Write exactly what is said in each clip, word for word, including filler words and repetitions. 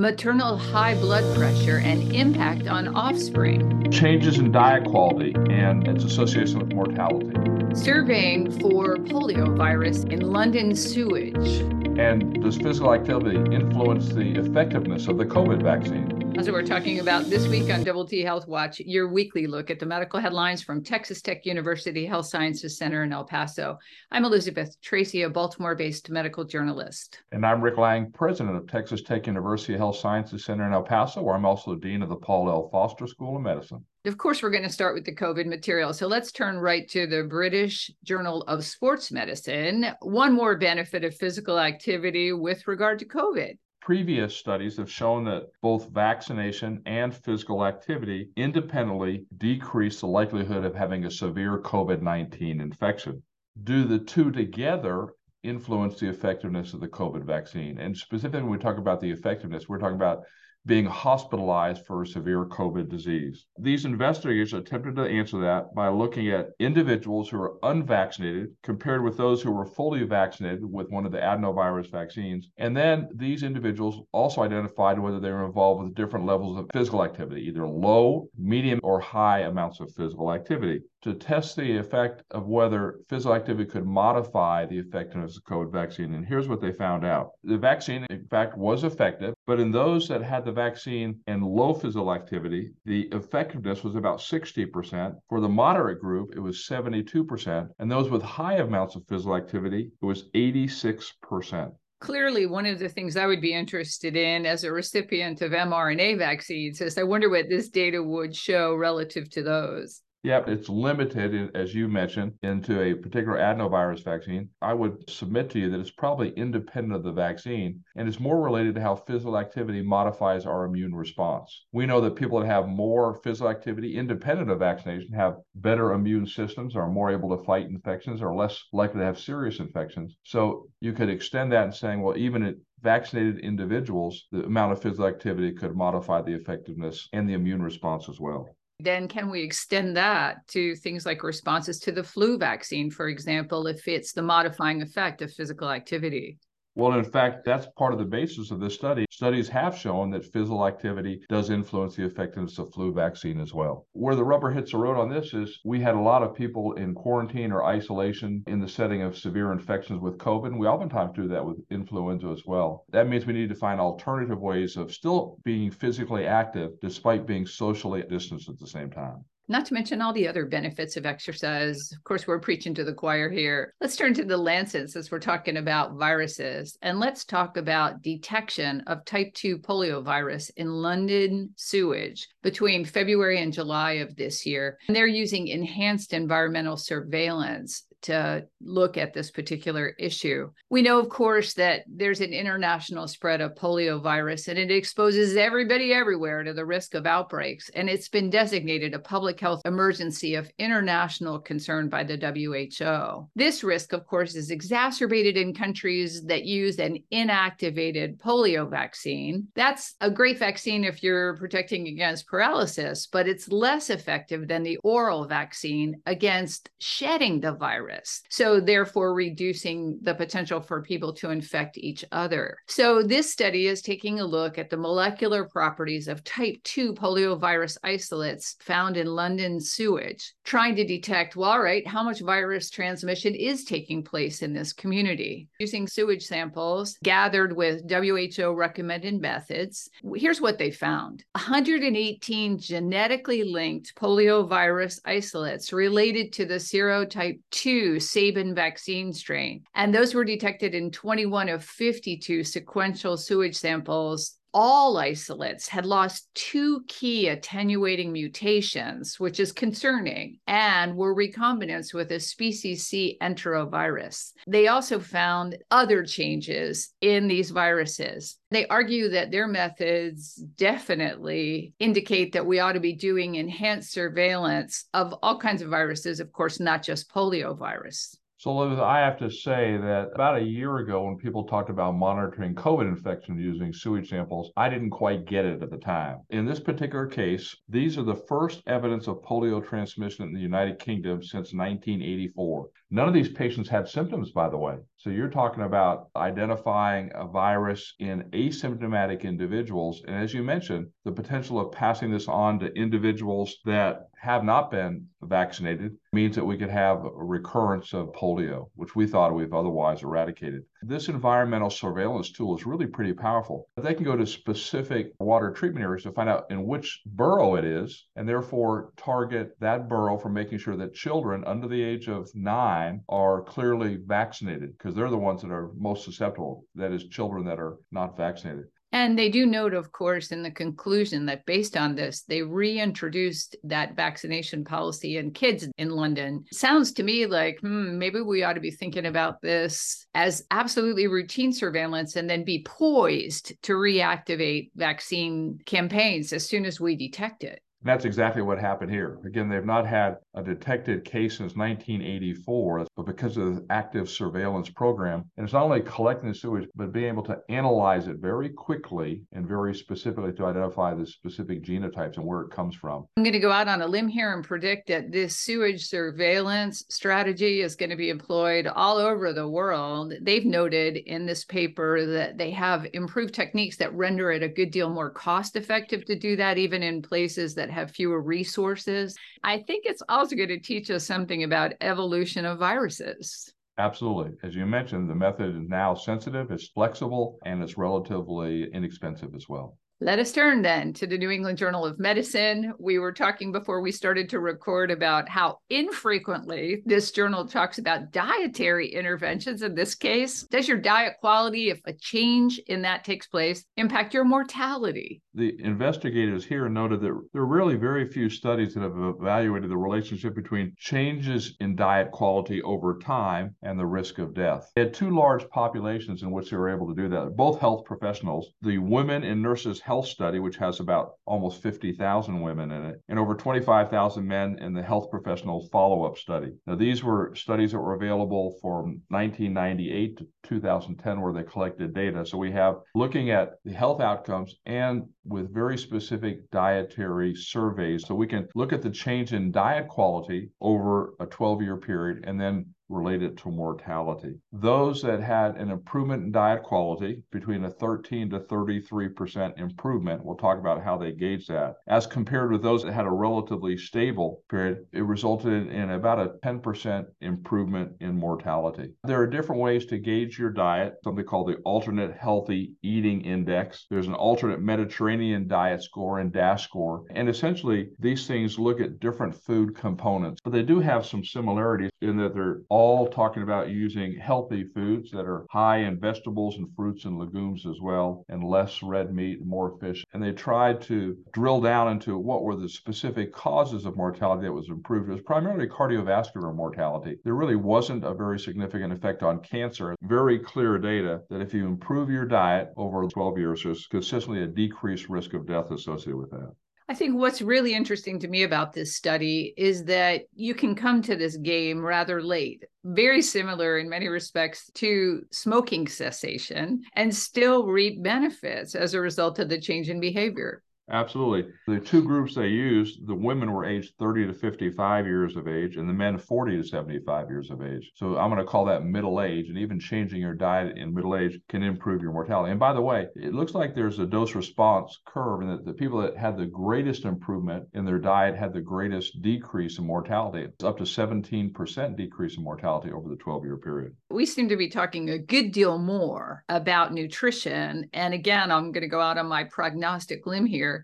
maternal high blood pressure, and impact on offspring. Changes in diet quality and its association with mortality. Surveying for poliovirus in London sewage. And does physical activity influence the effectiveness of the COVID vaccine? So we're talking about this week on Double T Health Watch, your weekly look at the medical headlines from Texas Tech University Health Sciences Center in El Paso. I'm Elizabeth Tracy, a Baltimore-based medical journalist. And I'm Rick Lang, president of Texas Tech University Health Sciences Center in El Paso, where I'm also dean of the Paul L. Foster School of Medicine. Of course, we're going to start with the COVID material. So let's turn right to the British Journal of Sports Medicine. One more benefit of physical activity with regard to COVID. Previous studies have shown that both vaccination and physical activity independently decrease the likelihood of having a severe COVID nineteen infection. Do the two together influence the effectiveness of the COVID vaccine? And specifically, when we talk about the effectiveness, we're talking about being hospitalized for severe COVID disease. These investigators attempted to answer that by looking at individuals who were unvaccinated compared with those who were fully vaccinated with one of the adenovirus vaccines. And then these individuals also identified whether they were involved with different levels of physical activity, either low, medium, or high amounts of physical activity, to test the effect of whether physical activity could modify the effectiveness of the COVID vaccine. And here's what they found out. The vaccine, in fact, was effective, but in those that had the vaccine and low physical activity, the effectiveness was about sixty percent. For the moderate group, it was seventy-two percent. And those with high amounts of physical activity, it was eighty-six percent. Clearly, one of the things I would be interested in as a recipient of mRNA vaccines is I wonder what this data would show relative to those. Yeah, it's limited, as you mentioned, into a particular adenovirus vaccine. I would submit to you that it's probably independent of the vaccine, and it's more related to how physical activity modifies our immune response. We know that people that have more physical activity independent of vaccination have better immune systems, are more able to fight infections, are less likely to have serious infections. So you could extend that and saying, well, even at vaccinated individuals, the amount of physical activity could modify the effectiveness and the immune response as well. Then can we extend that to things like responses to the flu vaccine, for example, if it's the modifying effect of physical activity? Well, in fact, that's part of the basis of this study. Studies have shown that physical activity does influence the effectiveness of flu vaccine as well. Where the rubber hits the road on this is we had a lot of people in quarantine or isolation in the setting of severe infections with COVID, and we oftentimes do that with influenza as well. That means we need to find alternative ways of still being physically active despite being socially distanced at the same time. Not to mention all the other benefits of exercise. Of course, we're preaching to the choir here. Let's turn to the Lancet since we're talking about viruses. And let's talk about detection of type two poliovirus in London sewage between February and July of this year. And they're using enhanced environmental surveillance to look at this particular issue. We know, of course, that there's an international spread of poliovirus, and it exposes everybody everywhere to the risk of outbreaks. And it's been designated a public health emergency of international concern by the W H O. This risk, of course, is exacerbated in countries that use an inactivated polio vaccine. That's a great vaccine if you're protecting against paralysis, but it's less effective than the oral vaccine against shedding the virus. So therefore reducing the potential for people to infect each other. So this study is taking a look at the molecular properties of type two poliovirus isolates found in London sewage, trying to detect, well, all right, how much virus transmission is taking place in this community using sewage samples gathered with W H O recommended methods. Here's what they found. one hundred eighteen genetically linked poliovirus isolates related to the serotype two Sabin vaccine strain. And those were detected in twenty-one of fifty-two sequential sewage samples. All isolates had lost two key attenuating mutations, which is concerning, and were recombinants with a species C enterovirus. They also found other changes in these viruses. They argue that their methods definitely indicate that we ought to be doing enhanced surveillance of all kinds of viruses, of course, not just poliovirus. So I have to say that about a year ago when people talked about monitoring COVID infection using sewage samples, I didn't quite get it at the time. In this particular case, these are the first evidence of polio transmission in the United Kingdom since nineteen eighty-four. None of these patients had symptoms, by the way. So you're talking about identifying a virus in asymptomatic individuals. And as you mentioned, the potential of passing this on to individuals that have not been vaccinated means that we could have a recurrence of polio, which we thought we've otherwise eradicated. This environmental surveillance tool is really pretty powerful. They can go to specific water treatment areas to find out in which borough it is, and therefore target that borough for making sure that children under the age of nine are clearly vaccinated, because they're the ones that are most susceptible, that is, children that are not vaccinated. And they do note, of course, in the conclusion that based on this, they reintroduced that vaccination policy in kids in London. Sounds to me like, hmm, maybe we ought to be thinking about this as absolutely routine surveillance and then be poised to reactivate vaccine campaigns as soon as we detect it. And that's exactly what happened here. Again, they've not had a detected case since nineteen eighty-four, but because of the active surveillance program, and it's not only collecting the sewage, but being able to analyze it very quickly and very specifically to identify the specific genotypes and where it comes from. I'm going to go out on a limb here and predict that this sewage surveillance strategy is going to be employed all over the world. They've noted in this paper that they have improved techniques that render it a good deal more cost effective to do that, even in places that have fewer resources. I think it's also going to teach us something about evolution of viruses. Absolutely. As you mentioned, the method is now sensitive, it's flexible, and it's relatively inexpensive as well. Let us turn then to the New England Journal of Medicine. We were talking before we started to record about how infrequently this journal talks about dietary interventions. In this case, does your diet quality, if a change in that takes place, impact your mortality? The investigators here noted that there are really very few studies that have evaluated the relationship between changes in diet quality over time and the risk of death. They had two large populations in which they were able to do that, both health professionals. The women and nurses health study, which has about almost fifty thousand women in it, and over twenty-five thousand men in the health professional follow-up study. Now, these were studies that were available from nineteen ninety-eight to two thousand ten, where they collected data. So we have looking at the health outcomes and with very specific dietary surveys. So we can look at the change in diet quality over a twelve-year period and then related to mortality. Those that had an improvement in diet quality, between a thirteen to thirty-three percent improvement, we'll talk about how they gauge that, as compared with those that had a relatively stable period, it resulted in about a ten percent improvement in mortality. There are different ways to gauge your diet, something called the Alternate Healthy Eating Index. There's an Alternate Mediterranean Diet Score and DASH Score, and essentially these things look at different food components, but they do have some similarities in that they're all all talking about using healthy foods that are high in vegetables and fruits and legumes as well, and less red meat and more fish. And they tried to drill down into what were the specific causes of mortality that was improved. It was primarily cardiovascular mortality. There really wasn't a very significant effect on cancer. Very clear data that if you improve your diet over twelve years, there's consistently a decreased risk of death associated with that. I think what's really interesting to me about this study is that you can come to this game rather late, very similar in many respects to smoking cessation, and still reap benefits as a result of the change in behavior. Absolutely. The two groups they used, the women were aged thirty to fifty-five years of age, and the men forty to seventy-five years of age. So I'm going to call that middle age, and even changing your diet in middle age can improve your mortality. And by the way, it looks like there's a dose response curve, and that the people that had the greatest improvement in their diet had the greatest decrease in mortality. It's up to seventeen percent decrease in mortality over the twelve-year period. We seem to be talking a good deal more about nutrition. And again, I'm going to go out on my prognostic limb here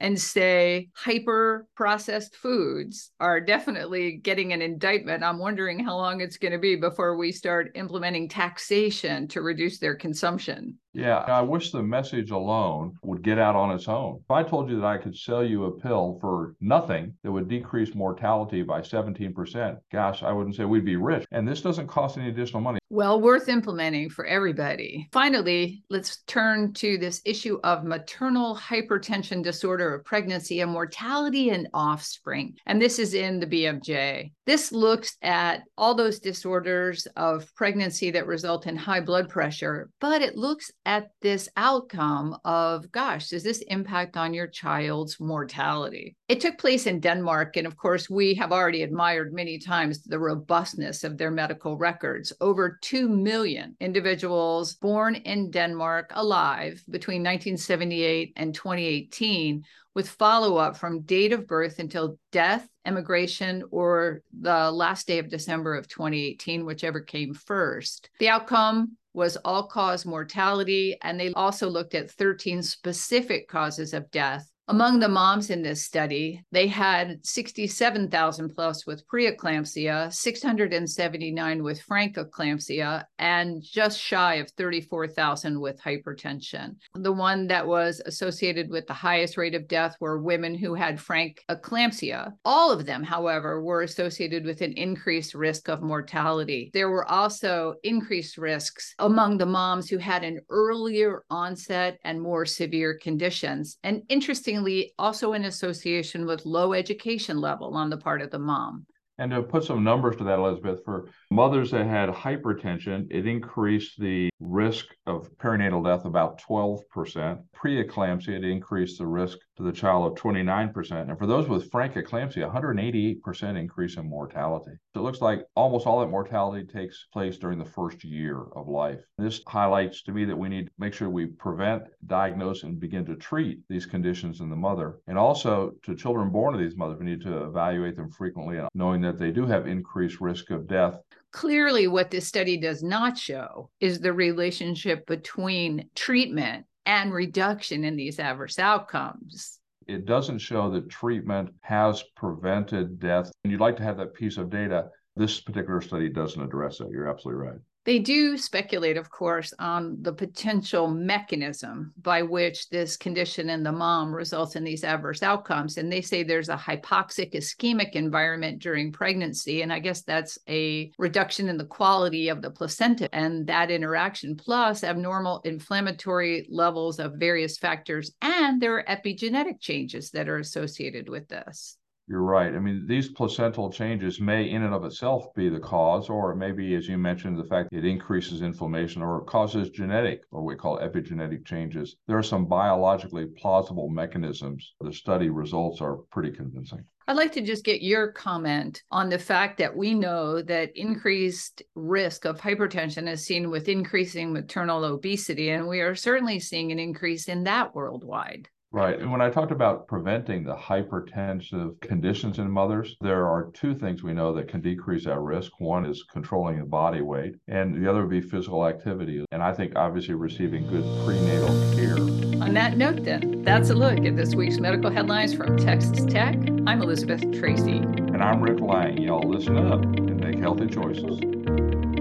and say hyper-processed foods are definitely getting an indictment. I'm wondering how long it's going to be before we start implementing taxation to reduce their consumption. Yeah, I wish the message alone would get out on its own. If I told you that I could sell you a pill for nothing that would decrease mortality by seventeen percent, gosh, I wouldn't say we'd be rich. And this doesn't cost any additional money. Well worth implementing for everybody. Finally, let's turn to this issue of maternal hypertension disorder of pregnancy and mortality in offspring. And this is in the B M J. This looks at all those disorders of pregnancy that result in high blood pressure, but it looks at this outcome of, gosh, does this impact on your child's mortality? It took place in Denmark. And of course, we have already admired many times the robustness of their medical records. Over two million individuals born in Denmark alive between nineteen seventy-eight and twenty eighteen, with follow-up from date of birth until death, emigration, or the last day of December of twenty eighteen, whichever came first. The outcome was all-cause mortality, and they also looked at thirteen specific causes of death. Among the moms in this study, they had sixty-seven thousand plus with preeclampsia, six hundred seventy-nine with francoclampsia, and just shy of thirty-four thousand with hypertension. The one that was associated with the highest rate of death were women who had francoclampsia. All of them, however, were associated with an increased risk of mortality. There were also increased risks among the moms who had an earlier onset and more severe conditions. And interestingly, also in association with low education level on the part of the mom. And to put some numbers to that, Elizabeth, for mothers that had hypertension, it increased the risk of perinatal death about twelve percent. Preeclampsia, it increased the risk to the child of twenty-nine percent. And for those with francoclampsia, one hundred eighty-eight percent increase in mortality. So it looks like almost all that mortality takes place during the first year of life. This highlights to me that we need to make sure we prevent, diagnose, and begin to treat these conditions in the mother. And also to children born to these mothers, we need to evaluate them frequently, and knowing that they do have increased risk of death. Clearly, what this study does not show is the relationship between treatment and reduction in these adverse outcomes. It doesn't show that treatment has prevented death. And you'd like to have that piece of data. This particular study doesn't address that. You're absolutely right. They do speculate, of course, on the potential mechanism by which this condition in the mom results in these adverse outcomes. And they say there's a hypoxic ischemic environment during pregnancy. And I guess that's a reduction in the quality of the placenta and that interaction, plus abnormal inflammatory levels of various factors. And there are epigenetic changes that are associated with this. You're right. I mean, these placental changes may in and of itself be the cause, or maybe, as you mentioned, the fact it increases inflammation or causes genetic, or we call epigenetic changes. There are some biologically plausible mechanisms. The study results are pretty convincing. I'd like to just get your comment on the fact that we know that increased risk of hypertension is seen with increasing maternal obesity, and we are certainly seeing an increase in that worldwide. Right. And when I talked about preventing the hypertensive conditions in mothers, there are two things we know that can decrease that risk. One is controlling the body weight, and the other would be physical activity. And I think obviously receiving good prenatal care. On that note, then, that's a look at this week's medical headlines from Texas Tech. I'm Elizabeth Tracy. And I'm Rick Lang. Y'all listen up and make healthy choices.